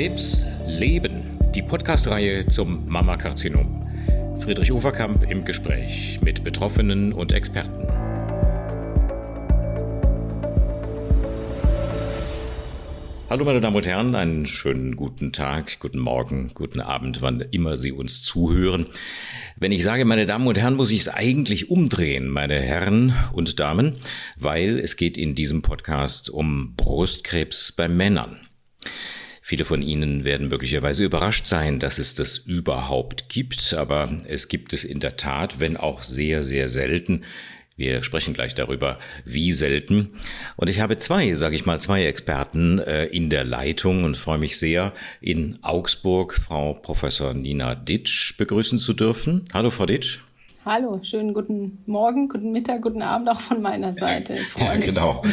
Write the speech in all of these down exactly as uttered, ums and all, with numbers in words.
Krebs leben. Die Podcast-Reihe zum Mammakarzinom. Friedrich Overkamp im Gespräch mit Betroffenen und Experten. Hallo meine Damen und Herren, einen schönen guten Tag, guten Morgen, guten Abend, wann immer Sie uns zuhören. Wenn ich sage, meine Damen und Herren, muss ich es eigentlich umdrehen, meine Herren und Damen, weil es geht in diesem Podcast um Brustkrebs bei Männern. Viele von Ihnen werden möglicherweise überrascht sein, dass es das überhaupt gibt, aber es gibt es in der Tat, wenn auch sehr, sehr selten. Wir sprechen gleich darüber, wie selten. Und ich habe zwei, sage ich mal, zwei Experten äh, in der Leitung und freue mich sehr, in Augsburg Frau Professor Nina Ditsch begrüßen zu dürfen. Hallo Frau Ditsch. Hallo, schönen guten Morgen, guten Mittag, guten Abend auch von meiner Seite. Ich freue mich. Ja, genau.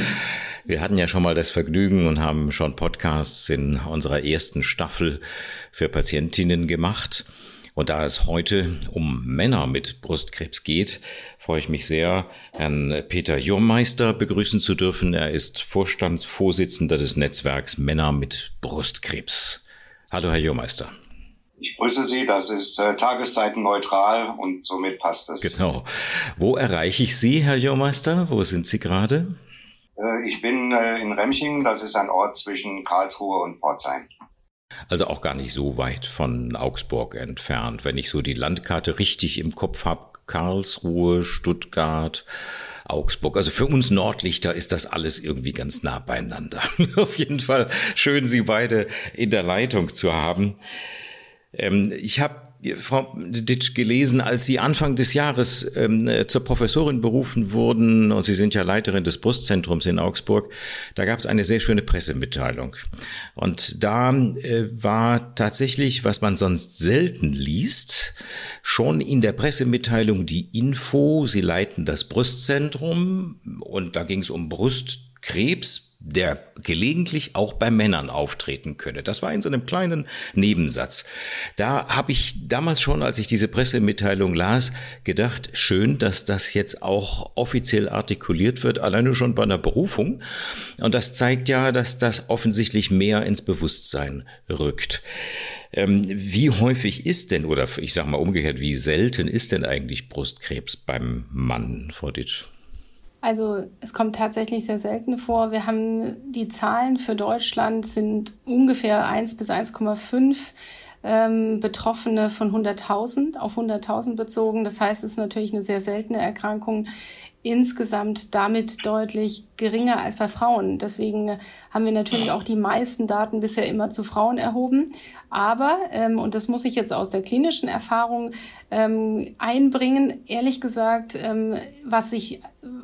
Wir hatten ja schon mal das Vergnügen und haben schon Podcasts in unserer ersten Staffel für Patientinnen gemacht. Und da es heute um Männer mit Brustkrebs geht, freue ich mich sehr, Herrn Peter Jurmeister begrüßen zu dürfen. Er ist Vorstandsvorsitzender des Netzwerks Männer mit Brustkrebs. Hallo, Herr Jurmeister. Ich grüße Sie, das ist äh, tageszeitenneutral und somit passt es. Genau. Wo erreiche ich Sie, Herr Jurmeister? Wo sind Sie gerade? Äh, ich bin äh, in Remchingen, das ist ein Ort zwischen Karlsruhe und Pforzheim. Also auch gar nicht so weit von Augsburg entfernt, wenn ich so die Landkarte richtig im Kopf habe. Karlsruhe, Stuttgart, Augsburg. Also für uns Nordlichter ist das alles irgendwie ganz nah beieinander. Auf jeden Fall schön, Sie beide in der Leitung zu haben. Ähm, ich habe Frau Ditsch gelesen, als Sie Anfang des Jahres ähm, zur Professorin berufen wurden, und Sie sind ja Leiterin des Brustzentrums in Augsburg, da gab es eine sehr schöne Pressemitteilung. Und da äh, war tatsächlich, was man sonst selten liest, schon in der Pressemitteilung die Info, Sie leiten das Brustzentrum, und da ging es um Brustkrebs, der gelegentlich auch bei Männern auftreten könne. Das war in so einem kleinen Nebensatz. Da habe ich damals schon, als ich diese Pressemitteilung las, gedacht, schön, dass das jetzt auch offiziell artikuliert wird, alleine schon bei einer Berufung. Und das zeigt ja, dass das offensichtlich mehr ins Bewusstsein rückt. Ähm, wie häufig ist denn, oder ich sage mal umgekehrt, wie selten ist denn eigentlich Brustkrebs beim Mann, Frau Ditsch? Also es kommt tatsächlich sehr selten vor. Wir haben die Zahlen für Deutschland sind ungefähr eins bis eins Komma fünf ähm, Betroffene von hunderttausend auf hunderttausend bezogen. Das heißt, es ist natürlich eine sehr seltene Erkrankung, insgesamt damit deutlich geringer als bei Frauen. Deswegen haben wir natürlich auch die meisten Daten bisher immer zu Frauen erhoben. Aber, ähm, und das muss ich jetzt aus der klinischen Erfahrung ähm, einbringen, ehrlich gesagt, ähm, was ich,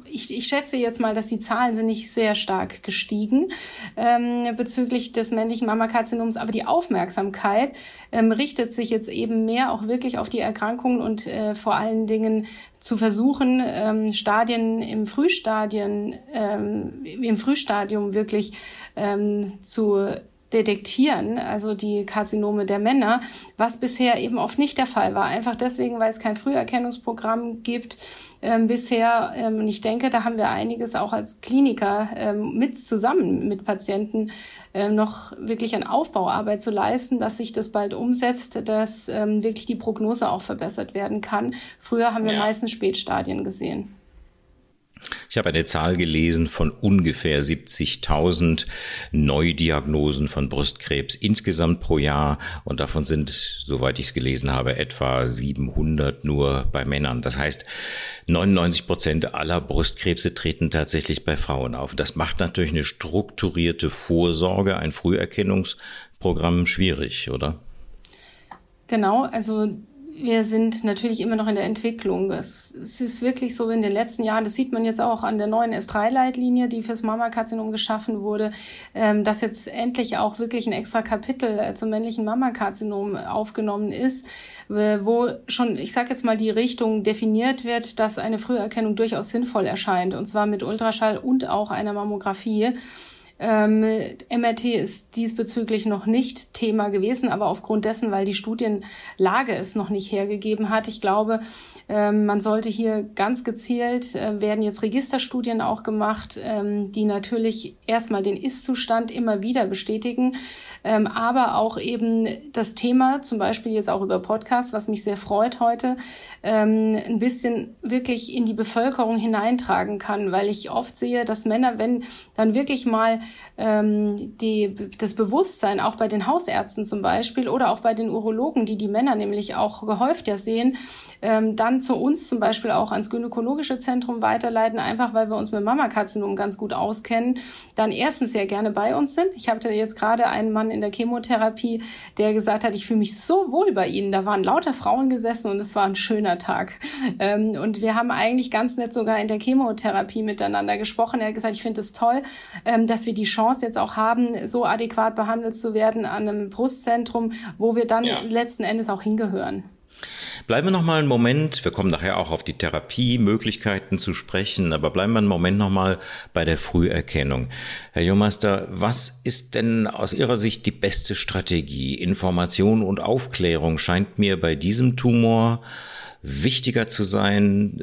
ich, ich schätze jetzt mal, dass die Zahlen sind nicht sehr stark gestiegen ähm, bezüglich des männlichen Mammakarzinoms, aber die Aufmerksamkeit ähm, richtet sich jetzt eben mehr auch wirklich auf die Erkrankungen und äh, vor allen Dingen zu versuchen, ähm, Stadien im Frühstadien, ähm, im Frühstadium wirklich ähm, zu detektieren, also die Karzinome der Männer, was bisher eben oft nicht der Fall war. Einfach deswegen, weil es kein Früherkennungsprogramm gibt ähm, bisher. Ähm, und ich denke, da haben wir einiges auch als Kliniker ähm, mit zusammen mit Patienten äh, noch wirklich an Aufbauarbeit zu leisten, dass sich das bald umsetzt, dass ähm, wirklich die Prognose auch verbessert werden kann. Früher haben wir ja meistens Spätstadien gesehen. Ich habe eine Zahl gelesen von ungefähr siebzigtausend Neudiagnosen von Brustkrebs insgesamt pro Jahr. Und davon sind, soweit ich es gelesen habe, etwa siebenhundert nur bei Männern. Das heißt, neunundneunzig Prozent aller Brustkrebse treten tatsächlich bei Frauen auf. Das macht natürlich eine strukturierte Vorsorge, ein Früherkennungsprogramm schwierig, oder? Genau, also wir sind natürlich immer noch in der Entwicklung. Es, es ist wirklich so in den letzten Jahren, das sieht man jetzt auch an der neuen S drei Leitlinie, die fürs Mammakarzinom geschaffen wurde, ähm, dass jetzt endlich auch wirklich ein extra Kapitel zum männlichen Mammakarzinom aufgenommen ist, wo schon, ich sage jetzt mal, die Richtung definiert wird, dass eine Früherkennung durchaus sinnvoll erscheint, und zwar mit Ultraschall und auch einer Mammographie. Ähm, M R T ist diesbezüglich noch nicht Thema gewesen, aber aufgrund dessen, weil die Studienlage es noch nicht hergegeben hat. Ich glaube, ähm, man sollte hier ganz gezielt, äh, werden jetzt Registerstudien auch gemacht, ähm, die natürlich erstmal den Ist-Zustand immer wieder bestätigen, ähm, aber auch eben das Thema, zum Beispiel jetzt auch über Podcasts, was mich sehr freut heute, ähm, ein bisschen wirklich in die Bevölkerung hineintragen kann, weil ich oft sehe, dass Männer, wenn dann wirklich mal ähm, die, das Bewusstsein auch bei den Hausärzten zum Beispiel oder auch bei den Urologen, die die Männer nämlich auch gehäuft ja sehen, ähm, dann zu uns zum Beispiel auch ans gynäkologische Zentrum weiterleiten, einfach weil wir uns mit Mammakarzinom ganz gut auskennen, dann erstens sehr gerne bei uns sind. Ich hatte jetzt gerade einen Mann in der Chemotherapie, der gesagt hat, ich fühle mich so wohl bei Ihnen. Da waren lauter Frauen gesessen und es war ein schöner Tag. Ähm, und wir haben eigentlich ganz nett sogar in der Chemotherapie miteinander gesprochen. Er hat gesagt, ich finde es toll, ähm, dass wir die Chance jetzt auch haben, so adäquat behandelt zu werden an einem Brustzentrum, wo wir dann ja. letzten Endes auch hingehören. Bleiben wir noch mal einen Moment, wir kommen nachher auch auf die Therapiemöglichkeiten zu sprechen, aber bleiben wir einen Moment noch mal bei der Früherkennung. Herr Jurmeister, was ist denn aus Ihrer Sicht die beste Strategie? Information und Aufklärung scheint mir bei diesem Tumor wichtiger zu sein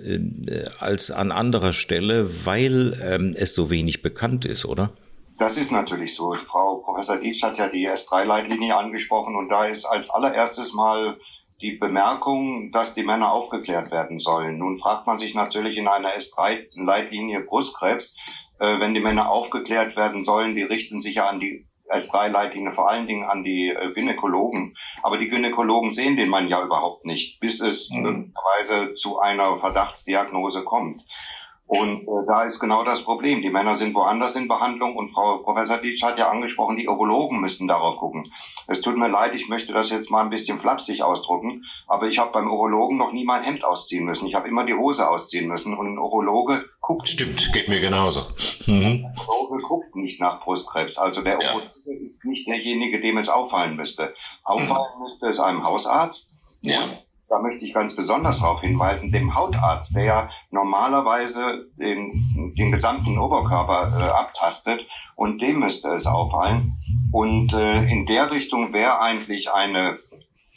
äh, als an anderer Stelle, weil ähm, es so wenig bekannt ist, oder? Das ist natürlich so. Frau Professor Ditsch hat ja die S drei Leitlinie angesprochen und da ist als allererstes mal die Bemerkung, dass die Männer aufgeklärt werden sollen. Nun fragt man sich natürlich in einer S drei Leitlinie Brustkrebs, äh, wenn die Männer aufgeklärt werden sollen, die richten sich ja an die S drei Leitlinie vor allen Dingen an die äh, Gynäkologen. Aber die Gynäkologen sehen den Mann ja überhaupt nicht, bis es mhm. möglicherweise zu einer Verdachtsdiagnose kommt. Und äh, da ist genau das Problem. Die Männer sind woanders in Behandlung und Frau Professor Ditsch hat ja angesprochen, die Urologen müssen darauf gucken. Es tut mir leid, ich möchte das jetzt mal ein bisschen flapsig ausdrücken, aber ich habe beim Urologen noch nie mein Hemd ausziehen müssen. Ich habe immer die Hose ausziehen müssen und ein Urologe guckt. Stimmt, geht mir genauso. Mhm. Der Urologe guckt nicht nach Brustkrebs. Also der ja. Urologe ist nicht derjenige, dem es auffallen müsste. Auffallen mhm. müsste es einem Hausarzt. Ja. Da möchte ich ganz besonders darauf hinweisen, dem Hautarzt, der ja normalerweise den, den gesamten Oberkörper äh, abtastet und dem müsste es auffallen. Und äh, in der Richtung wäre eigentlich eine,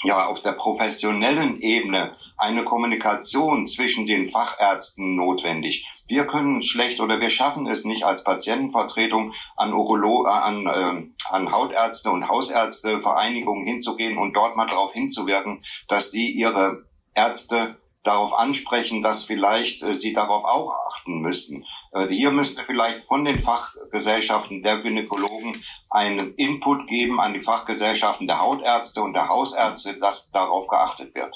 ja, auf der professionellen Ebene eine Kommunikation zwischen den Fachärzten notwendig. Wir können es schlecht oder wir schaffen es nicht als Patientenvertretung an Urolo- an, äh, an Hautärzte und Hausärztevereinigungen hinzugehen und dort mal darauf hinzuwirken, dass sie ihre Ärzte darauf ansprechen, dass vielleicht äh, sie darauf auch achten müssten. Äh, hier müsste vielleicht von den Fachgesellschaften der Gynäkologen einen Input geben an die Fachgesellschaften der Hautärzte und der Hausärzte, dass darauf geachtet wird.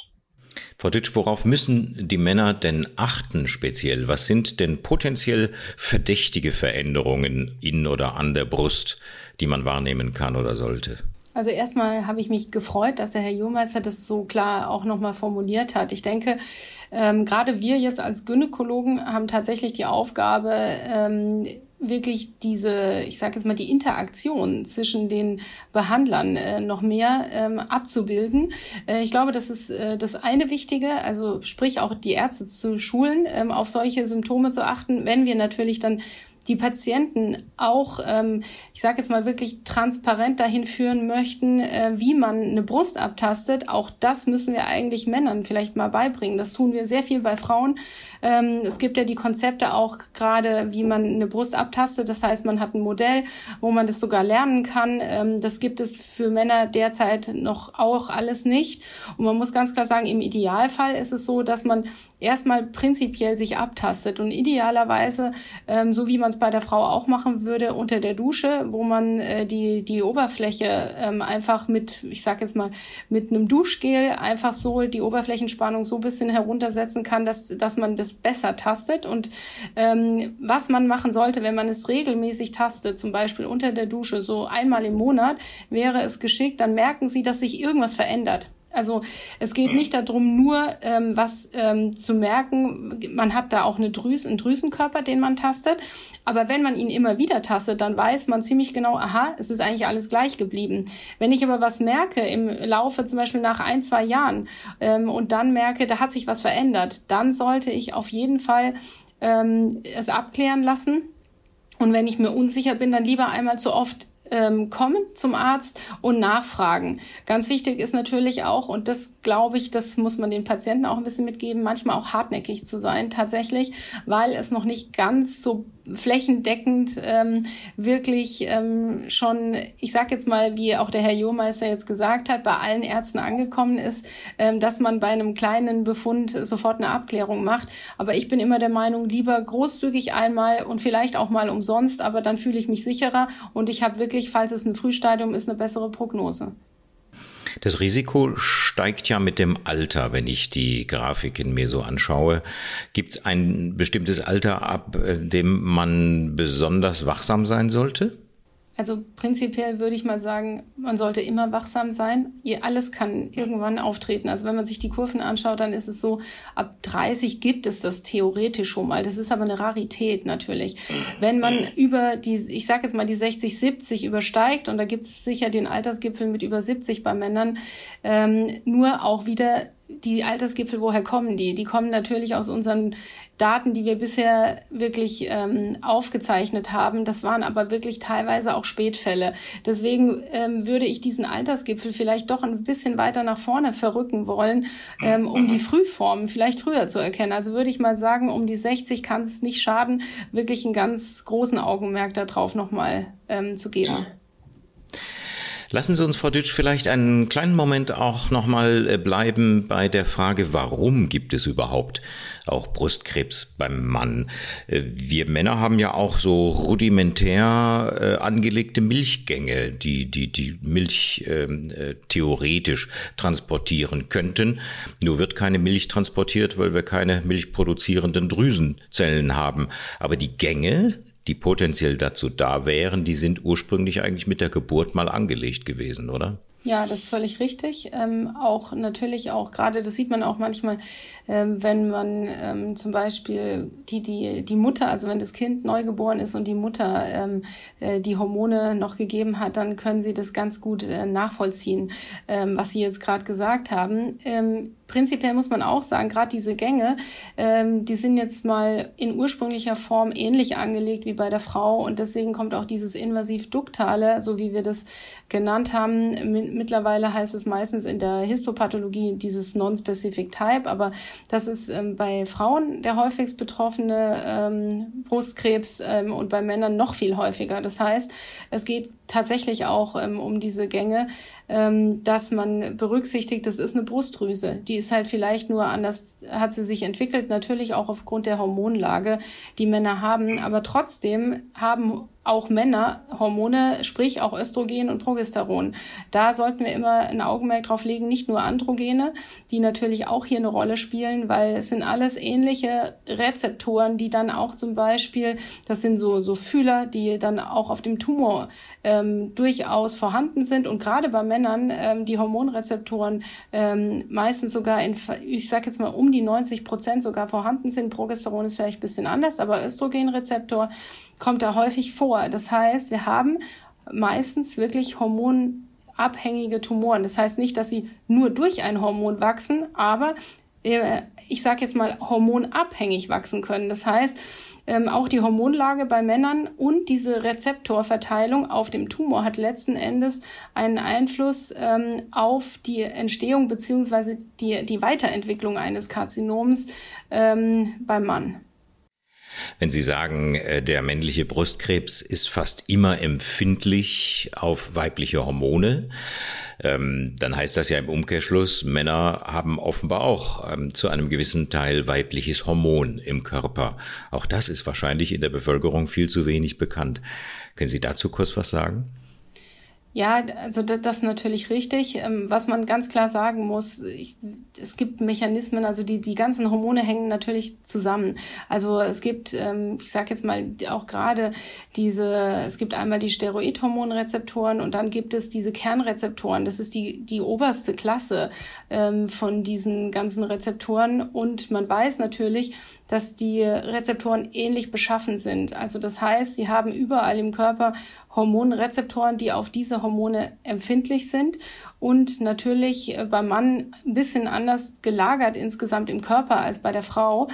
Frau Ditsch, worauf müssen die Männer denn achten speziell? Was sind denn potenziell verdächtige Veränderungen in oder an der Brust, die man wahrnehmen kann oder sollte? Also erstmal habe ich mich gefreut, dass der Herr Jurmeister das so klar auch nochmal formuliert hat. Ich denke, ähm, gerade wir jetzt als Gynäkologen haben tatsächlich die Aufgabe, ähm, wirklich diese, ich sage jetzt mal, die Interaktion zwischen den Behandlern äh, noch mehr ähm, abzubilden. Äh, ich glaube, das ist äh, das eine Wichtige, also sprich auch die Ärzte zu schulen, ähm, auf solche Symptome zu achten, wenn wir natürlich dann die Patienten auch, ähm, ich sage jetzt mal wirklich transparent dahin führen möchten, äh, wie man eine Brust abtastet. Auch das müssen wir eigentlich Männern vielleicht mal beibringen. Das tun wir sehr viel bei Frauen. Ähm, es gibt ja die Konzepte auch gerade, wie man eine Brust abtastet. Das heißt, man hat ein Modell, wo man das sogar lernen kann. Ähm, das gibt es für Männer derzeit noch auch alles nicht. Und man muss ganz klar sagen, im Idealfall ist es so, dass man erstmal prinzipiell sich abtastet und idealerweise, ähm, so wie man es bei der Frau auch machen würde, unter der Dusche, wo man äh, die die Oberfläche ähm, einfach mit, ich sag jetzt mal, mit einem Duschgel einfach so die Oberflächenspannung so ein bisschen heruntersetzen kann, dass dass man das besser tastet. Und ähm, was man machen sollte, wenn man es regelmäßig tastet, zum Beispiel unter der Dusche, so einmal im Monat, wäre es geschickt, dann merken Sie, dass sich irgendwas verändert. Also es geht nicht darum, nur ähm, was ähm, zu merken. Man hat da auch eine Drüse, einen Drüsenkörper, den man tastet. Aber wenn man ihn immer wieder tastet, dann weiß man ziemlich genau, aha, es ist eigentlich alles gleich geblieben. Wenn ich aber was merke im Laufe zum Beispiel nach ein, zwei Jahren ähm, und dann merke, da hat sich was verändert, dann sollte ich auf jeden Fall ähm, es abklären lassen. Und wenn ich mir unsicher bin, dann lieber einmal zu oft ähm, kommen zum Arzt und nachfragen. Ganz wichtig ist natürlich auch, und das glaube ich, das muss man den Patienten auch ein bisschen mitgeben, manchmal auch hartnäckig zu sein tatsächlich, weil es noch nicht ganz so flächendeckend ähm, wirklich ähm, schon, ich sage jetzt mal, wie auch der Herr Jurmeister jetzt gesagt hat, bei allen Ärzten angekommen ist, ähm, dass man bei einem kleinen Befund sofort eine Abklärung macht. Aber ich bin immer der Meinung, lieber großzügig einmal und vielleicht auch mal umsonst, aber dann fühle ich mich sicherer und ich habe wirklich, falls es ein Frühstadium ist, eine bessere Prognose. Das Risiko steigt ja mit dem Alter, wenn ich die Grafiken mir so anschaue. Gibt es ein bestimmtes Alter, ab dem man besonders wachsam sein sollte? Also prinzipiell würde ich mal sagen, man sollte immer wachsam sein. Alles kann irgendwann auftreten. Also wenn man sich die Kurven anschaut, dann ist es so, ab dreißig gibt es das theoretisch schon mal. Das ist aber eine Rarität natürlich. Wenn man über die, ich sage jetzt mal, die sechzig, siebzig übersteigt, und da gibt es sicher den Altersgipfel mit über siebzig bei Männern, ähm, nur auch wieder die Altersgipfel, woher kommen die? Die kommen natürlich aus unseren Daten, die wir bisher wirklich ähm, aufgezeichnet haben. Das waren aber wirklich teilweise auch Spätfälle. Deswegen ähm, würde ich diesen Altersgipfel vielleicht doch ein bisschen weiter nach vorne verrücken wollen, ähm, um die Frühformen vielleicht früher zu erkennen. Also würde ich mal sagen, um die sechzig kann es nicht schaden, wirklich einen ganz großen Augenmerk darauf nochmal ähm, zu geben. Ja. Lassen Sie uns, Frau Ditsch, vielleicht einen kleinen Moment auch nochmal bleiben bei der Frage, warum gibt es überhaupt auch Brustkrebs beim Mann? Wir Männer haben ja auch so rudimentär angelegte Milchgänge, die die, die Milch äh, theoretisch transportieren könnten. Nur wird keine Milch transportiert, weil wir keine milchproduzierenden Drüsenzellen haben. Aber die Gänge, die potenziell dazu da wären, die sind ursprünglich eigentlich mit der Geburt mal angelegt gewesen, oder? Ja, das ist völlig richtig. Ähm, auch natürlich auch gerade, das sieht man auch manchmal, ähm, wenn man ähm, zum Beispiel die, die, die Mutter, also wenn das Kind neu geboren ist und die Mutter ähm, äh, die Hormone noch gegeben hat, dann können sie das ganz gut äh, nachvollziehen, ähm, was Sie jetzt gerade gesagt haben. Ähm, Prinzipiell muss man auch sagen, gerade diese Gänge, ähm, die sind jetzt mal in ursprünglicher Form ähnlich angelegt wie bei der Frau, und deswegen kommt auch dieses invasiv-duktale, so wie wir das genannt haben. Mittlerweile heißt es meistens in der Histopathologie dieses non-specific Type, aber das ist ähm, bei Frauen der häufigst betroffene ähm, Brustkrebs ähm, und bei Männern noch viel häufiger. Das heißt, es geht tatsächlich auch ähm, um diese Gänge, ähm, dass man berücksichtigt, das ist eine Brustdrüse, die ist halt vielleicht nur anders, hat sie sich entwickelt, natürlich auch aufgrund der Hormonlage, die Männer haben. Aber trotzdem haben auch Männer Hormone, sprich auch Östrogen und Progesteron. Da sollten wir immer ein Augenmerk drauf legen, nicht nur Androgene, die natürlich auch hier eine Rolle spielen, weil es sind alles ähnliche Rezeptoren, die dann auch zum Beispiel, das sind so, so Fühler, die dann auch auf dem Tumor ähm, durchaus vorhanden sind. Und gerade bei Männern, ähm, die Hormonrezeptoren ähm, meistens sogar, in, ich sage jetzt mal, um die neunzig Prozent sogar vorhanden sind. Progesteron ist vielleicht ein bisschen anders, aber Östrogenrezeptor kommt da häufig vor. Das heißt, wir haben meistens wirklich hormonabhängige Tumoren. Das heißt nicht, dass sie nur durch ein Hormon wachsen, aber ich sage jetzt mal hormonabhängig wachsen können. Das heißt, Ähm, auch die Hormonlage bei Männern und diese Rezeptorverteilung auf dem Tumor hat letzten Endes einen Einfluss ähm, auf die Entstehung bzw. die, die Weiterentwicklung eines Karzinoms ähm, beim Mann. Wenn Sie sagen, der männliche Brustkrebs ist fast immer empfindlich auf weibliche Hormone, dann heißt das ja im Umkehrschluss, Männer haben offenbar auch zu einem gewissen Teil weibliches Hormon im Körper. Auch das ist wahrscheinlich in der Bevölkerung viel zu wenig bekannt. Können Sie dazu kurz was sagen? Ja, also das ist natürlich richtig. Was man ganz klar sagen muss, ich, es gibt Mechanismen, also die die ganzen Hormone hängen natürlich zusammen. Also es gibt, ich sage jetzt mal auch gerade diese, es gibt einmal die Steroidhormonrezeptoren und dann gibt es diese Kernrezeptoren. Das ist die die oberste Klasse von diesen ganzen Rezeptoren, und man weiß natürlich, dass die Rezeptoren ähnlich beschaffen sind. Also das heißt, sie haben überall im Körper Hormonrezeptoren, die auf diese Hormone empfindlich sind und natürlich beim Mann ein bisschen anders gelagert insgesamt im Körper als bei der Frau.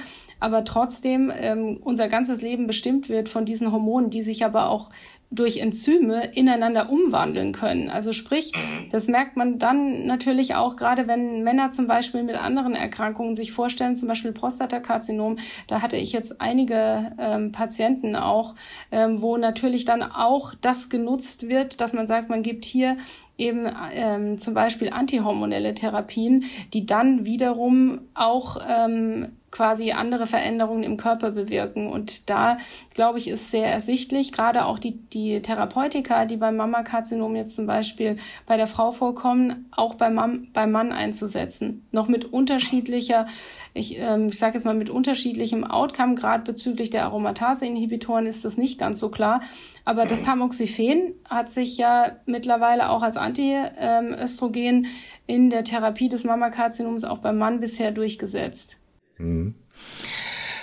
aber trotzdem ähm, unser ganzes Leben bestimmt wird von diesen Hormonen, die sich aber auch durch Enzyme ineinander umwandeln können. Also sprich, das merkt man dann natürlich auch, gerade wenn Männer zum Beispiel mit anderen Erkrankungen sich vorstellen, zum Beispiel Prostatakarzinom, da hatte ich jetzt einige ähm, Patienten auch, ähm, wo natürlich dann auch das genutzt wird, dass man sagt, man gibt hier eben ähm, zum Beispiel antihormonelle Therapien, die dann wiederum auch ähm, quasi andere Veränderungen im Körper bewirken. Und da, glaube ich, ist sehr ersichtlich, gerade auch die, die Therapeutika, die beim Mammakarzinom jetzt zum Beispiel bei der Frau vorkommen, auch beim, Mam- beim Mann einzusetzen. Noch mit unterschiedlicher, ich, ähm, ich sage jetzt mal mit unterschiedlichem Outcome, gerade bezüglich der Aromatase-Inhibitoren ist das nicht ganz so klar. Aber das Tamoxifen hat sich ja mittlerweile auch als Antiöstrogen in der Therapie des Mammakarzinoms auch beim Mann bisher durchgesetzt. Hm.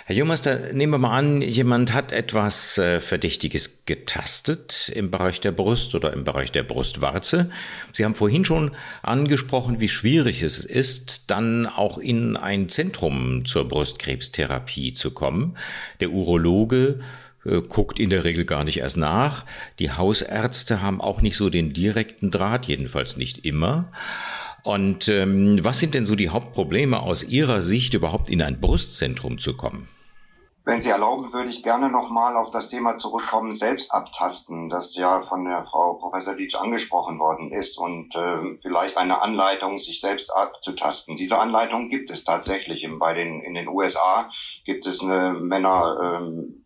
Herr Jurmeister, nehmen wir mal an, jemand hat etwas äh, Verdächtiges getastet im Bereich der Brust oder im Bereich der Brustwarze. Sie haben vorhin schon angesprochen, wie schwierig es ist, dann auch in ein Zentrum zur Brustkrebstherapie zu kommen. Der Urologe äh, guckt in der Regel gar nicht erst nach. Die Hausärzte haben auch nicht so den direkten Draht, jedenfalls nicht immer. Und ähm, was sind denn so die Hauptprobleme aus Ihrer Sicht, überhaupt in ein Brustzentrum zu kommen? Wenn Sie erlauben, würde ich gerne nochmal auf das Thema zurückkommen, Selbstabtasten, das ja von der Frau Professor Ditsch angesprochen worden ist, und äh, vielleicht eine Anleitung, sich selbst abzutasten. Diese Anleitung gibt es tatsächlich. Bei den, in den U S A gibt es eine Männer... Ähm,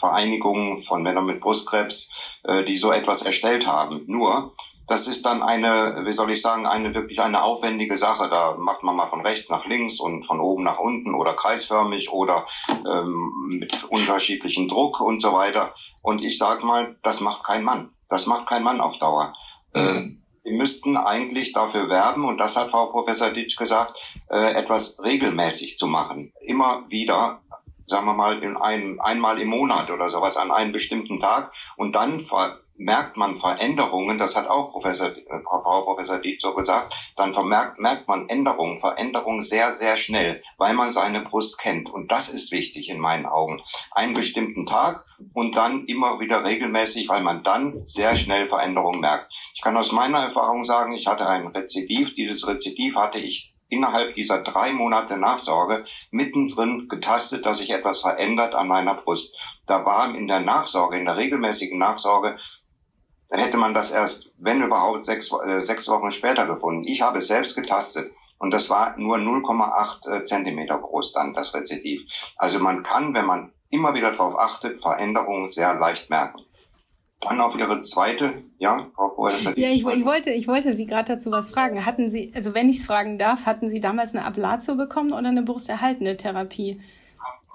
Vereinigungen von Männern mit Brustkrebs, äh, die so etwas erstellt haben. Nur, das ist dann eine, wie soll ich sagen, eine wirklich eine aufwendige Sache. Da macht man mal von rechts nach links und von oben nach unten oder kreisförmig oder ähm, mit unterschiedlichem Druck und so weiter. Und ich sag mal, das macht kein Mann. Das macht kein Mann auf Dauer. Mhm. Sie müssten eigentlich dafür werben, und das hat Frau Professor Ditsch gesagt, äh, etwas regelmäßig zu machen. Immer wieder, sagen wir mal, in einem, einmal im Monat oder sowas, an einem bestimmten Tag. Und dann ver- merkt man Veränderungen, das hat auch Professor, Frau Professor Dietz so gesagt, dann vermerkt, merkt man Änderungen, Veränderungen sehr, sehr schnell, weil man seine Brust kennt. Und das ist wichtig in meinen Augen. Einen bestimmten Tag und dann immer wieder regelmäßig, weil man dann sehr schnell Veränderungen merkt. Ich kann aus meiner Erfahrung sagen, ich hatte ein Rezidiv. Dieses Rezidiv hatte ich innerhalb dieser drei Monate Nachsorge mittendrin getastet, dass sich etwas verändert an meiner Brust. Da war in der Nachsorge, in der regelmäßigen Nachsorge, hätte man das erst, wenn überhaupt, sechs, äh, sechs Wochen später gefunden. Ich habe es selbst getastet und das war nur null Komma acht Zentimeter groß dann, das Rezidiv. Also man kann, wenn man immer wieder darauf achtet, Veränderungen sehr leicht merken. Dann auf Ihre zweite, ja, Frau Professor Ditsch. Ja, ich, ich wollte, ich wollte Sie gerade dazu was fragen. Hatten Sie, also wenn ich es fragen darf, hatten Sie damals eine Ablatio bekommen oder eine brusterhaltende Therapie?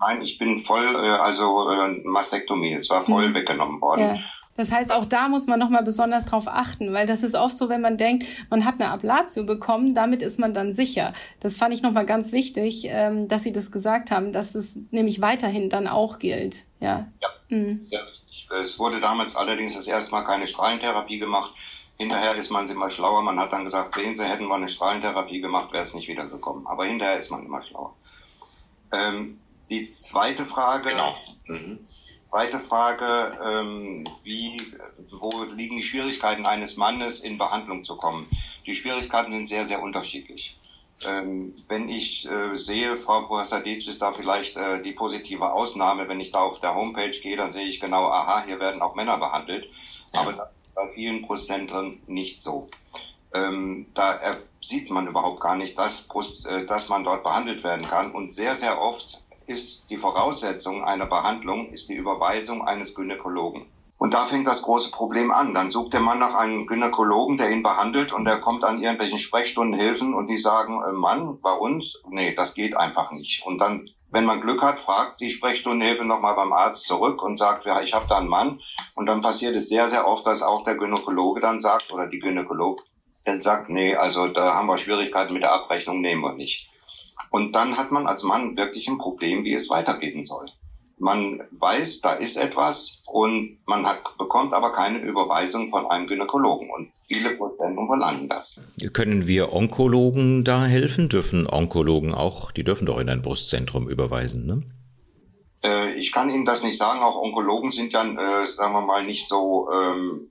Nein, ich bin voll, also Mastektomie, es war voll hm. weggenommen worden. Ja. Das heißt, auch da muss man nochmal besonders drauf achten, weil das ist oft so, wenn man denkt, man hat eine Ablatio bekommen, damit ist man dann sicher. Das fand ich nochmal ganz wichtig, dass Sie das gesagt haben, dass das nämlich weiterhin dann auch gilt. Ja, ja. Hm. Sehr richtig. Es wurde damals allerdings das erste Mal keine Strahlentherapie gemacht. Hinterher ist man immer schlauer. Man hat dann gesagt, sehen Sie, hätten wir eine Strahlentherapie gemacht, wäre es nicht wiedergekommen. Aber hinterher ist man immer schlauer. Ähm, die zweite Frage... Genau. Mhm. Zweite Frage, ähm, wie, wo liegen die Schwierigkeiten eines Mannes, in Behandlung zu kommen? Die Schwierigkeiten sind sehr, sehr unterschiedlich. Ähm, wenn ich äh, sehe, Frau Professor Ditsch ist da vielleicht äh, die positive Ausnahme, wenn ich da auf der Homepage gehe, dann sehe ich genau, aha, hier werden auch Männer behandelt. Ja. Aber das ist bei vielen Prozentern nicht so. Ähm, da äh, sieht man überhaupt gar nicht, dass, Brust, äh, dass man dort behandelt werden kann. Und sehr, sehr oft ist die Voraussetzung einer Behandlung, ist die Überweisung eines Gynäkologen. Und da fängt das große Problem an. Dann sucht der Mann nach einem Gynäkologen, der ihn behandelt, und der kommt an irgendwelchen Sprechstundenhilfen und die sagen, äh, Mann, bei uns, nee, das geht einfach nicht. Und dann, wenn man Glück hat, fragt die Sprechstundenhilfe nochmal beim Arzt zurück und sagt, ja, ich habe da einen Mann. Und dann passiert es sehr, sehr oft, dass auch der Gynäkologe dann sagt, oder die Gynäkologin dann sagt, nee, also da haben wir Schwierigkeiten mit der Abrechnung, nehmen wir nicht. Und dann hat man als Mann wirklich ein Problem, wie es weitergehen soll. Man weiß, da ist etwas, und man hat, bekommt aber keine Überweisung von einem Gynäkologen. Und viele Prozenten verlangen das. Können wir Onkologen da helfen? Dürfen Onkologen auch, die dürfen doch in ein Brustzentrum überweisen, ne? Äh, ich kann Ihnen das nicht sagen. Auch Onkologen sind ja, äh, sagen wir mal, nicht so, ähm,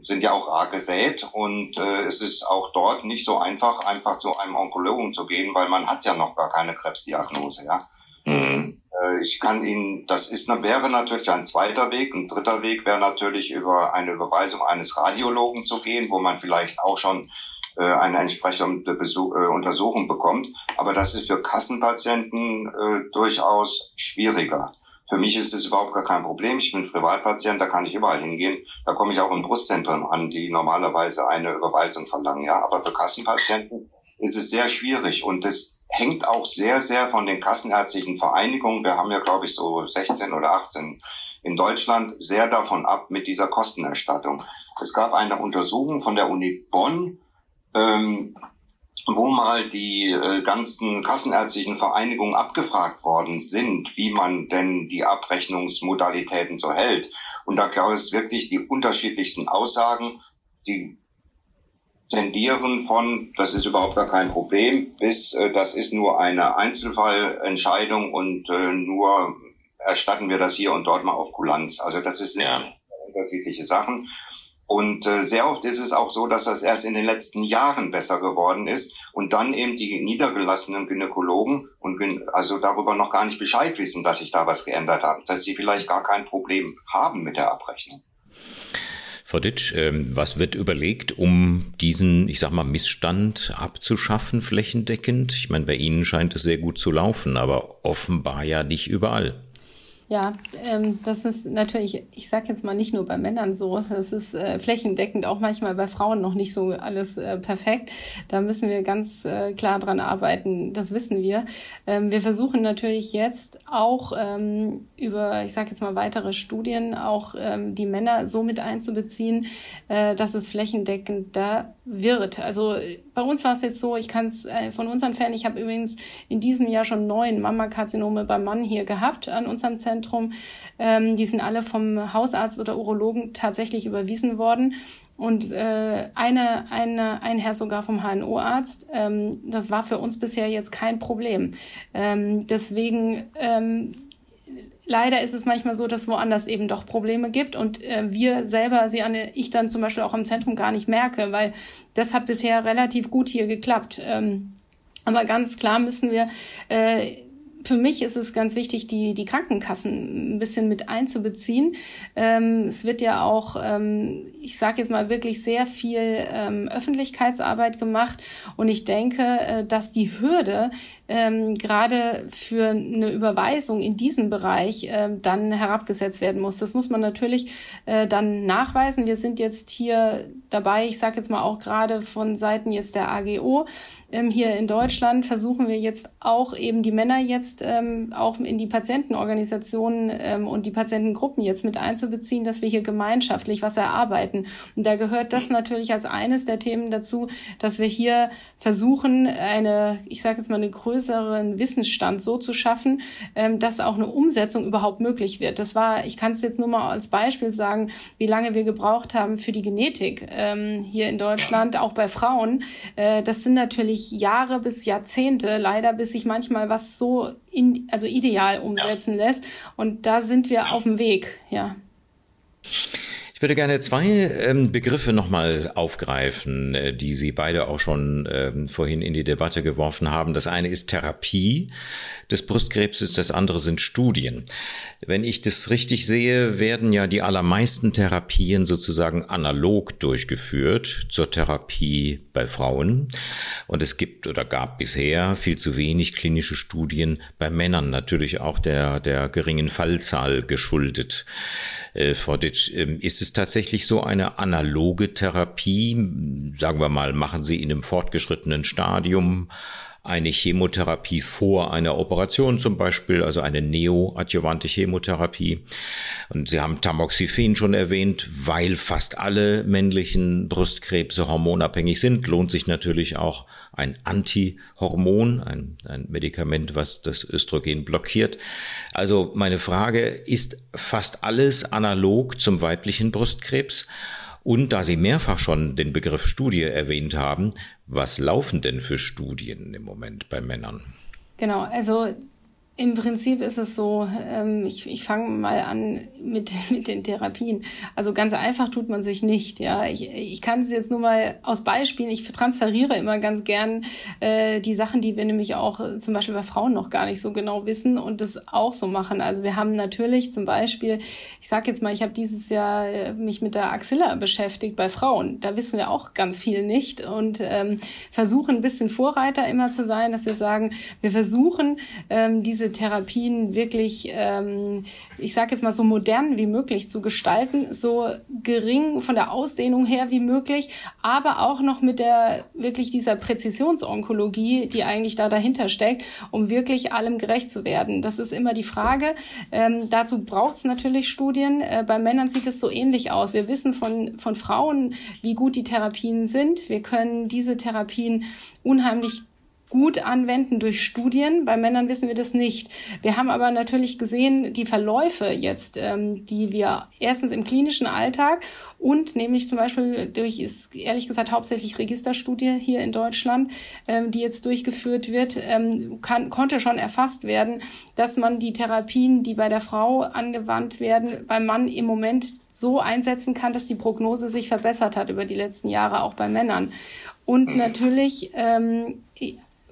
sind ja auch rar gesät. Und äh, es ist auch dort nicht so einfach, einfach zu einem Onkologen zu gehen, weil man hat ja noch gar keine Krebsdiagnose. Ja? Mhm. Äh, ich kann Ihnen, das ist, wäre natürlich ein zweiter Weg. Ein dritter Weg wäre natürlich, über eine Überweisung eines Radiologen zu gehen, wo man vielleicht auch schon eine entsprechende Besuch, äh, Untersuchung bekommt. Aber das ist für Kassenpatienten äh, durchaus schwieriger. Für mich ist es überhaupt gar kein Problem. Ich bin Privatpatient, da kann ich überall hingehen. Da komme ich auch in Brustzentren an, die normalerweise eine Überweisung verlangen. Ja, aber für Kassenpatienten ist es sehr schwierig. Und das hängt auch sehr, sehr von den kassenärztlichen Vereinigungen. Wir haben ja, glaube ich, so sechzehn oder achtzehn in Deutschland, sehr davon ab mit dieser Kostenerstattung. Es gab eine Untersuchung von der Uni Bonn, Ähm, wo mal die äh, ganzen kassenärztlichen Vereinigungen abgefragt worden sind, wie man denn die Abrechnungsmodalitäten so hält. Und da gab es wirklich die unterschiedlichsten Aussagen, die tendieren von, das ist überhaupt gar kein Problem, bis äh, das ist nur eine Einzelfallentscheidung und äh, nur erstatten wir das hier und dort mal auf Kulanz. Also das ist ja sehr unterschiedliche Sachen. Und äh, sehr oft ist es auch so, dass das erst in den letzten Jahren besser geworden ist und dann eben die niedergelassenen Gynäkologen und gyn- also darüber noch gar nicht Bescheid wissen, dass sich da was geändert hat, dass sie vielleicht gar kein Problem haben mit der Abrechnung. Frau Ditsch, ähm, was wird überlegt, um diesen, ich sag mal, Missstand abzuschaffen flächendeckend? Ich meine, bei Ihnen scheint es sehr gut zu laufen, aber offenbar ja nicht überall. Ja, ähm, das ist natürlich, ich sage jetzt mal nicht nur bei Männern so, das ist äh, flächendeckend auch manchmal bei Frauen noch nicht so alles äh, perfekt. Da müssen wir ganz äh, klar dran arbeiten, das wissen wir. Ähm, wir versuchen natürlich jetzt auch ähm, über, ich sage jetzt mal weitere Studien, auch ähm, die Männer so mit einzubeziehen, äh, dass es flächendeckend da wird. Also bei uns war es jetzt so, ich kann es äh, von unseren Fällen, ich habe übrigens in diesem Jahr schon neun Mammakarzinome beim Mann hier gehabt an unserem Zentrum. Ähm, die sind alle vom Hausarzt oder Urologen tatsächlich überwiesen worden und äh, eine, eine, ein Herr sogar vom H N O-Arzt. Ähm, das war für uns bisher jetzt kein Problem. Ähm, deswegen ähm, leider ist es manchmal so, dass woanders eben doch Probleme gibt und äh, wir selber, sie an, ich dann zum Beispiel auch im Zentrum gar nicht merke, weil das hat bisher relativ gut hier geklappt. Ähm, aber ganz klar müssen wir äh, Für mich ist es ganz wichtig, die die Krankenkassen ein bisschen mit einzubeziehen. Ähm, es wird ja auch, ähm, ich sage jetzt mal, wirklich sehr viel ähm, Öffentlichkeitsarbeit gemacht. Und ich denke, äh, dass die Hürde ähm, gerade für eine Überweisung in diesem Bereich äh, dann herabgesetzt werden muss. Das muss man natürlich äh, dann nachweisen. Wir sind jetzt hier dabei, ich sage jetzt mal auch gerade von Seiten jetzt der A G O, ähm, hier in Deutschland versuchen wir jetzt auch eben die Männer jetzt Ähm, auch in die Patientenorganisationen ähm, und die Patientengruppen jetzt mit einzubeziehen, dass wir hier gemeinschaftlich was erarbeiten. Und da gehört das natürlich als eines der Themen dazu, dass wir hier versuchen, eine, ich sage jetzt mal, einen größeren Wissensstand so zu schaffen, ähm, dass auch eine Umsetzung überhaupt möglich wird. Das war, ich kann es jetzt nur mal als Beispiel sagen, wie lange wir gebraucht haben für die Genetik ähm, hier in Deutschland, auch bei Frauen. Äh, das sind natürlich Jahre bis Jahrzehnte, leider, bis sich manchmal was so In, also ideal umsetzen ja. lässt. Und da sind wir auf dem Weg, ja. Ich würde gerne zwei ähm, Begriffe nochmal aufgreifen, äh, die Sie beide auch schon ähm, vorhin in die Debatte geworfen haben. Das eine ist Therapie des Brustkrebses, das andere sind Studien. Wenn ich das richtig sehe, werden ja die allermeisten Therapien sozusagen analog durchgeführt zur Therapie bei Frauen. Und es gibt oder gab bisher viel zu wenig klinische Studien bei Männern, natürlich auch der, der geringen Fallzahl geschuldet. Äh, Frau Ditsch, äh, ist es tatsächlich so eine analoge Therapie? Sagen wir mal, machen Sie in einem fortgeschrittenen Stadium eine Chemotherapie vor einer Operation zum Beispiel, also eine neoadjuvante Chemotherapie. Und Sie haben Tamoxifen schon erwähnt, weil fast alle männlichen Brustkrebse hormonabhängig sind, lohnt sich natürlich auch ein Antihormon, ein, ein Medikament, was das Östrogen blockiert. Also meine Frage, ist fast alles analog zum weiblichen Brustkrebs? Und da Sie mehrfach schon den Begriff Studie erwähnt haben, was laufen denn für Studien im Moment bei Männern? Genau, also Im Prinzip ist es so, ich, ich fange mal an mit, mit den Therapien. Also ganz einfach tut man sich nicht. Ja, Ich, ich kann es jetzt nur mal aus Beispielen, ich transferiere immer ganz gern äh, die Sachen, die wir nämlich auch zum Beispiel bei Frauen noch gar nicht so genau wissen und das auch so machen. Also wir haben natürlich zum Beispiel, ich sage jetzt mal, ich habe dieses Jahr mich mit der Axilla beschäftigt bei Frauen. Da wissen wir auch ganz viel nicht und ähm, versuchen ein bisschen Vorreiter immer zu sein, dass wir sagen, wir versuchen ähm, diese Therapien wirklich, ähm, ich sage jetzt mal, so modern wie möglich zu gestalten, so gering von der Ausdehnung her wie möglich, aber auch noch mit der wirklich dieser Präzisionsonkologie, die eigentlich da dahinter steckt, um wirklich allem gerecht zu werden. Das ist immer die Frage. Ähm, dazu braucht es natürlich Studien. Äh, bei Männern sieht es so ähnlich aus. Wir wissen von, von Frauen, wie gut die Therapien sind. Wir können diese Therapien unheimlich gut anwenden durch Studien. Bei Männern wissen wir das nicht. Wir haben aber natürlich gesehen, die Verläufe jetzt, ähm, die wir erstens im klinischen Alltag und nämlich zum Beispiel durch, ist ehrlich gesagt hauptsächlich Registerstudie hier in Deutschland, ähm, die jetzt durchgeführt wird, ähm, kann, konnte schon erfasst werden, dass man die Therapien, die bei der Frau angewandt werden, beim Mann im Moment so einsetzen kann, dass die Prognose sich verbessert hat über die letzten Jahre, auch bei Männern. Und natürlich ähm,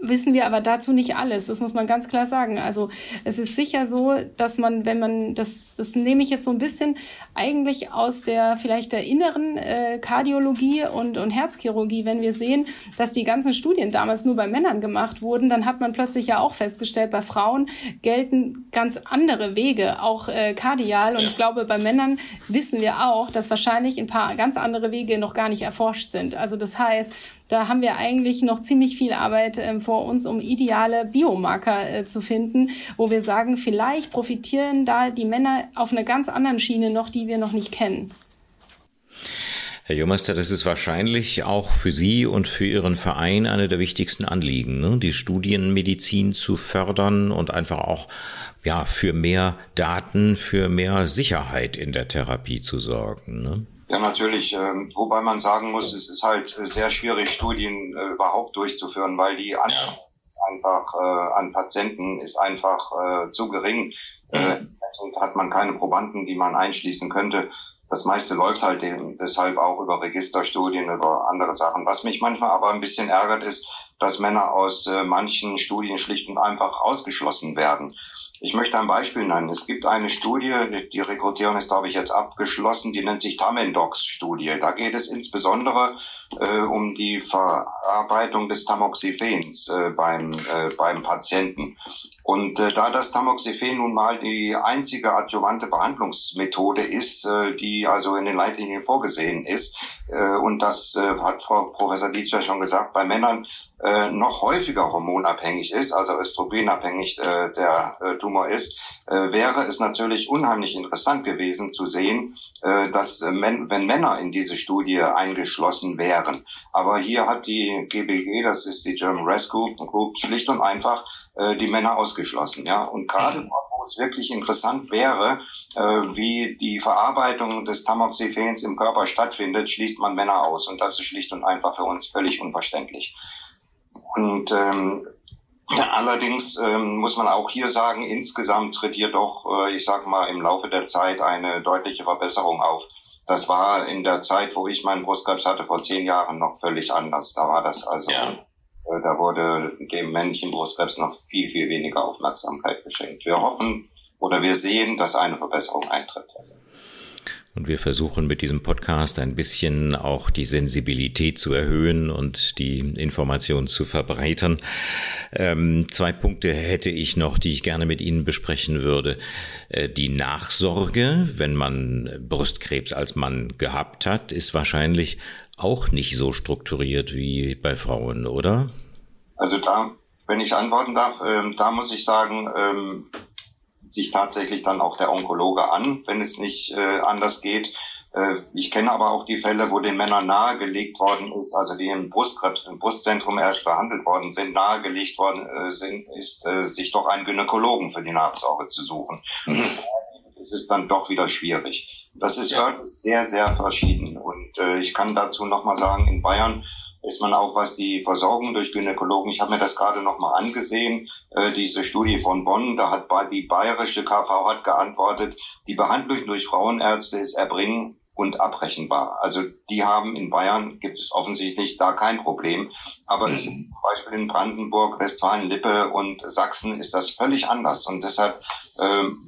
wissen wir aber dazu nicht alles. Das muss man ganz klar sagen. Also es ist sicher so, dass man, wenn man, das das nehme ich jetzt so ein bisschen eigentlich aus der vielleicht der inneren äh, Kardiologie und, und Herzchirurgie, wenn wir sehen, dass die ganzen Studien damals nur bei Männern gemacht wurden, dann hat man plötzlich ja auch festgestellt, bei Frauen gelten ganz andere Wege, auch äh, kardial. Und ich glaube, bei Männern wissen wir auch, dass wahrscheinlich ein paar ganz andere Wege noch gar nicht erforscht sind. Also das heißt, da haben wir eigentlich noch ziemlich viel Arbeit ähm, vor uns, um ideale Biomarker äh, zu finden, wo wir sagen, vielleicht profitieren da die Männer auf einer ganz anderen Schiene noch, die wir noch nicht kennen. Herr Jurmeister, das ist wahrscheinlich auch für Sie und für Ihren Verein eine der wichtigsten Anliegen, ne? Die Studienmedizin zu fördern und einfach auch ja, für mehr Daten, für mehr Sicherheit in der Therapie zu sorgen, ne? Ja, natürlich. Wobei man sagen muss, es ist halt sehr schwierig, Studien überhaupt durchzuführen, weil die Anzahl einfach an Patienten ist einfach zu gering. Mhm. Deshalb hat man keine Probanden, die man einschließen könnte. Das meiste läuft halt eben deshalb auch über Registerstudien, über andere Sachen. Was mich manchmal aber ein bisschen ärgert, ist, dass Männer aus manchen Studien schlicht und einfach ausgeschlossen werden. Ich möchte ein Beispiel nennen. Es gibt eine Studie, die Rekrutierung ist, glaube ich, jetzt abgeschlossen, die nennt sich Tamendox-Studie. Da geht es insbesondere äh, um die Verarbeitung des Tamoxifens äh, beim, äh, beim Patienten. Und äh, da das Tamoxifen nun mal die einzige adjuvante Behandlungsmethode ist, äh, die also in den Leitlinien vorgesehen ist, äh, und das äh, hat Frau Professor Ditsch ja schon gesagt, bei Männern Äh, noch häufiger hormonabhängig ist, also östrogenabhängig äh, der äh, Tumor ist, äh, wäre es natürlich unheimlich interessant gewesen zu sehen, äh, dass äh, men- wenn Männer in diese Studie eingeschlossen wären. Aber hier hat die G B G, das ist die German Breast Group, Group schlicht und einfach äh, die Männer ausgeschlossen. Ja, und gerade wo es wirklich interessant wäre, äh, wie die Verarbeitung des Tamoxifens im Körper stattfindet, schließt man Männer aus. Und das ist schlicht und einfach für uns völlig unverständlich. Und ähm, allerdings ähm, muss man auch hier sagen, insgesamt tritt hier doch, äh, ich sag mal, im Laufe der Zeit eine deutliche Verbesserung auf. Das war in der Zeit, wo ich meinen Brustkrebs hatte, vor zehn Jahren noch völlig anders. Da war das also, ja. äh, da wurde dem männlichen Brustkrebs noch viel, viel weniger Aufmerksamkeit geschenkt. Wir hoffen oder wir sehen, dass eine Verbesserung eintritt. Und wir versuchen mit diesem Podcast ein bisschen auch die Sensibilität zu erhöhen und die Informationen zu verbreitern. Ähm, zwei Punkte hätte ich noch, die ich gerne mit Ihnen besprechen würde. Äh, die Nachsorge, wenn man Brustkrebs als Mann gehabt hat, ist wahrscheinlich auch nicht so strukturiert wie bei Frauen, oder? Also da, wenn ich antworten darf, äh, da muss ich sagen, ähm sich tatsächlich dann auch der Onkologe an, wenn es nicht äh, anders geht. Äh, ich kenne aber auch die Fälle, wo den Männern nahegelegt worden ist, also die im Brustkrebs, im Brustzentrum erst behandelt worden sind, nahegelegt worden äh, sind, ist, äh, sich doch einen Gynäkologen für die Nachsorge zu suchen. Mhm. Es ist dann doch wieder schwierig. Das ist ja. sehr, sehr verschieden. Und äh, ich kann dazu nochmal sagen, in Bayern ist man auch, was die Versorgung durch Gynäkologen, ich habe mir das gerade nochmal angesehen, äh, diese Studie von Bonn, da hat die bayerische K V hat geantwortet, die Behandlung durch Frauenärzte ist erbringen und abrechenbar. Also die haben in Bayern, gibt es offensichtlich da kein Problem, aber mhm. es, zum Beispiel in Brandenburg, Westfalen-Lippe und Sachsen ist das völlig anders und deshalb ähm,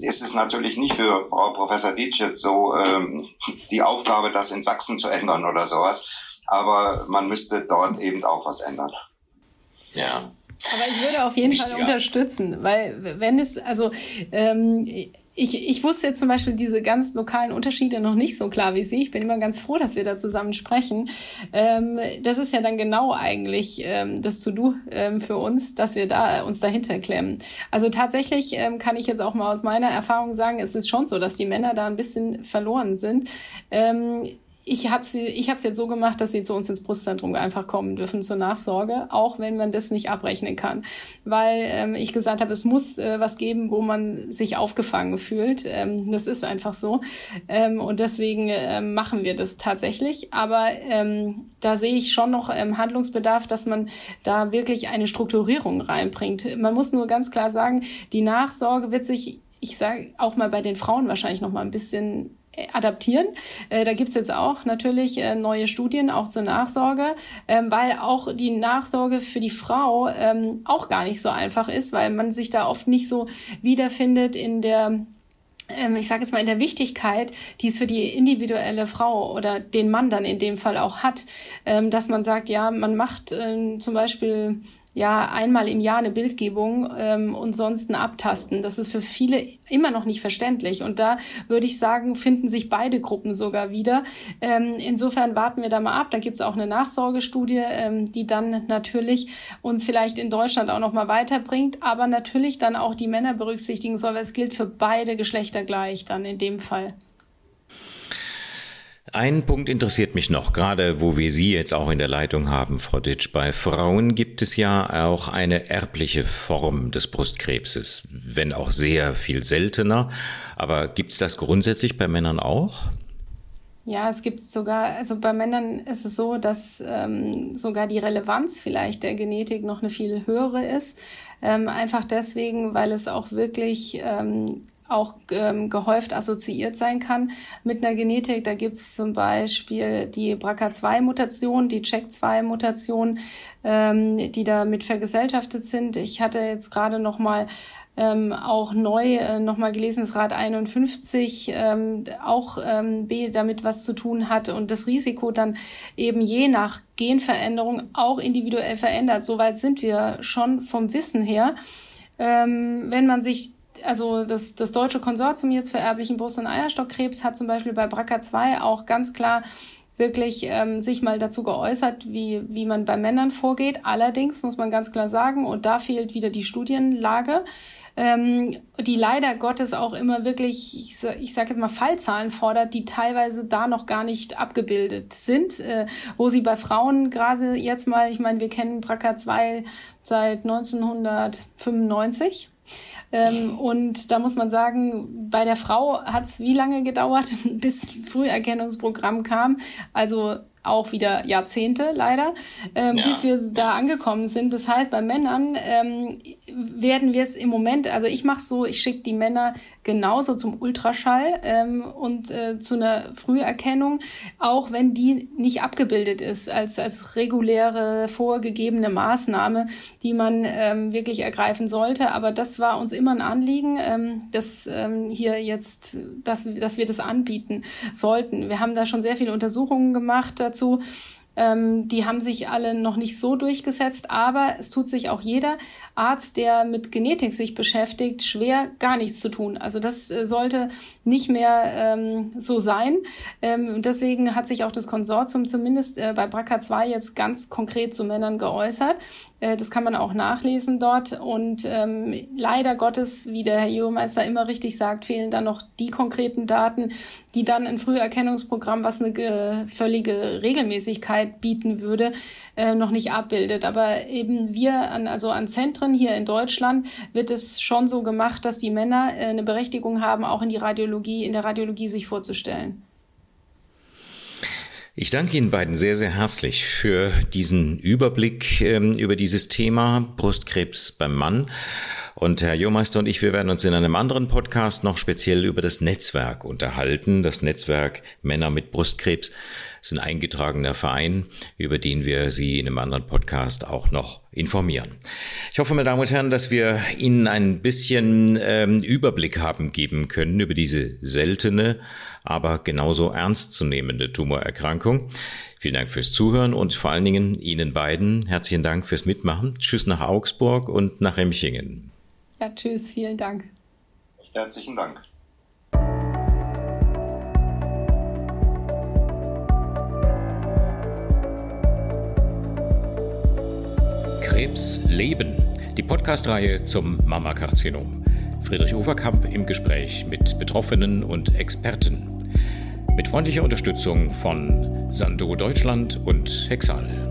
ist es natürlich nicht für Frau Professor Ditsch jetzt so ähm, die Aufgabe, das in Sachsen zu ändern oder sowas, aber man müsste dort eben auch was ändern. Ja. Aber ich würde auf jeden Wichtiger. Fall unterstützen, weil wenn es, also ähm, Ich, ich wusste jetzt zum Beispiel diese ganz lokalen Unterschiede noch nicht so klar wie Sie. Ich bin immer ganz froh, dass wir da zusammen sprechen. Ähm, das ist ja dann genau eigentlich ähm, das To-Do ähm, für uns, dass wir da uns dahinter klemmen. Also tatsächlich ähm, kann ich jetzt auch mal aus meiner Erfahrung sagen, es ist schon so, dass die Männer da ein bisschen verloren sind. Ähm, Ich habe sie, ich habe es jetzt so gemacht, dass sie zu uns ins Brustzentrum einfach kommen dürfen zur Nachsorge, auch wenn man das nicht abrechnen kann, weil ähm, ich gesagt habe, es muss äh, was geben, wo man sich aufgefangen fühlt. Ähm, das ist einfach so ähm, und deswegen ähm, machen wir das tatsächlich. Aber ähm, da sehe ich schon noch ähm, Handlungsbedarf, dass man da wirklich eine Strukturierung reinbringt. Man muss nur ganz klar sagen, die Nachsorge wird sich, ich sage auch mal bei den Frauen wahrscheinlich noch mal ein bisschen adaptieren. Äh, da gibt's jetzt auch natürlich äh, neue Studien auch zur Nachsorge, ähm, weil auch die Nachsorge für die Frau ähm, auch gar nicht so einfach ist, weil man sich da oft nicht so wiederfindet in der, ähm, ich sage jetzt mal in der Wichtigkeit, die es für die individuelle Frau oder den Mann dann in dem Fall auch hat, ähm, dass man sagt, ja, man macht ähm, zum Beispiel ja einmal im Jahr eine Bildgebung ähm, und sonst ein Abtasten. Das ist für viele immer noch nicht verständlich. Und da würde ich sagen, finden sich beide Gruppen sogar wieder. Ähm, insofern warten wir da mal ab. Da gibt's auch eine Nachsorgestudie, ähm, die dann natürlich uns vielleicht in Deutschland auch noch mal weiterbringt, aber natürlich dann auch die Männer berücksichtigen soll, weil es gilt für beide Geschlechter gleich dann in dem Fall. Ein Punkt interessiert mich noch, gerade wo wir Sie jetzt auch in der Leitung haben, Frau Ditsch. Bei Frauen gibt es ja auch eine erbliche Form des Brustkrebses, wenn auch sehr viel seltener. Aber gibt es das grundsätzlich bei Männern auch? Ja, es gibt sogar, also bei Männern ist es so, dass ähm, sogar die Relevanz vielleicht der Genetik noch eine viel höhere ist. Ähm, einfach deswegen, weil es auch wirklich Ähm, auch ähm, gehäuft assoziiert sein kann mit einer Genetik. Da gibt es zum Beispiel die B R C A zwei Mutation, die C H E C zwei Mutation, ähm, die da mit vergesellschaftet sind. Ich hatte jetzt gerade noch mal ähm, auch neu äh, noch mal gelesen, das Rat einundfünfzig ähm, auch ähm, B damit was zu tun hat und das Risiko dann eben je nach Genveränderung auch individuell verändert. Soweit sind wir schon vom Wissen her. Ähm, wenn man sich Also das, das deutsche Konsortium jetzt für erblichen Brust- und Eierstockkrebs hat zum Beispiel bei B R C A zwei auch ganz klar wirklich ähm, sich mal dazu geäußert, wie, wie man bei Männern vorgeht. Allerdings muss man ganz klar sagen, und da fehlt wieder die Studienlage, ähm, die leider Gottes auch immer wirklich, ich, ich sage jetzt mal, Fallzahlen fordert, die teilweise da noch gar nicht abgebildet sind, äh, wo sie bei Frauen gerade jetzt mal, ich meine, wir kennen B R C A zwei seit neunzehnhundertfünfundneunzig, Ähm, und da muss man sagen, bei der Frau hat es wie lange gedauert, bis Früherkennungsprogramm kam, also auch wieder Jahrzehnte leider, ähm, ja. bis wir da angekommen sind. Das heißt, bei Männern ähm, werden wir es im Moment, also ich mache so, ich schicke die Männer genauso zum Ultraschall ähm, und äh, zu einer Früherkennung, auch wenn die nicht abgebildet ist als als reguläre vorgegebene Maßnahme, die man ähm, wirklich ergreifen sollte. Aber das war uns immer ein Anliegen, ähm, dass ähm, hier jetzt, dass dass wir das anbieten sollten. Wir haben da schon sehr viele Untersuchungen gemacht dazu. Ähm, die haben sich alle noch nicht so durchgesetzt, aber es tut sich auch jeder Arzt, der mit Genetik sich beschäftigt, schwer, gar nichts zu tun. Also das äh, sollte nicht mehr ähm, so sein. Ähm, deswegen hat sich auch das Konsortium zumindest äh, bei B R C A zwei jetzt ganz konkret zu Männern geäußert. Äh, das kann man auch nachlesen dort. Und ähm, leider Gottes, wie der Herr Jurmeister immer richtig sagt, fehlen dann noch die konkreten Daten, die dann ein Früherkennungsprogramm, was eine ge- völlige Regelmäßigkeit bieten würde, äh, noch nicht abbildet. Aber eben wir, an, also an Zentren hier in Deutschland, wird es schon so gemacht, dass die Männer äh, eine Berechtigung haben, auch in die Radiologie, in der Radiologie sich vorzustellen. Ich danke Ihnen beiden sehr, sehr herzlich für diesen Überblick ähm, über dieses Thema Brustkrebs beim Mann. Und Herr Jurmeister und ich, wir werden uns in einem anderen Podcast noch speziell über das Netzwerk unterhalten. Das Netzwerk Männer mit Brustkrebs ist ein eingetragener Verein, über den wir Sie in einem anderen Podcast auch noch informieren. Ich hoffe, meine Damen und Herren, dass wir Ihnen ein bisschen ähm, Überblick haben geben können über diese seltene, aber genauso ernstzunehmende Tumorerkrankung. Vielen Dank fürs Zuhören und vor allen Dingen Ihnen beiden herzlichen Dank fürs Mitmachen. Tschüss nach Augsburg und nach Remchingen. Ja, tschüss, vielen Dank. Herzlichen Dank. Krebs leben, die Podcast-Reihe zum Mammakarzinom. Friedrich Overkamp im Gespräch mit Betroffenen und Experten. Mit freundlicher Unterstützung von Sandoz Deutschland und Hexal.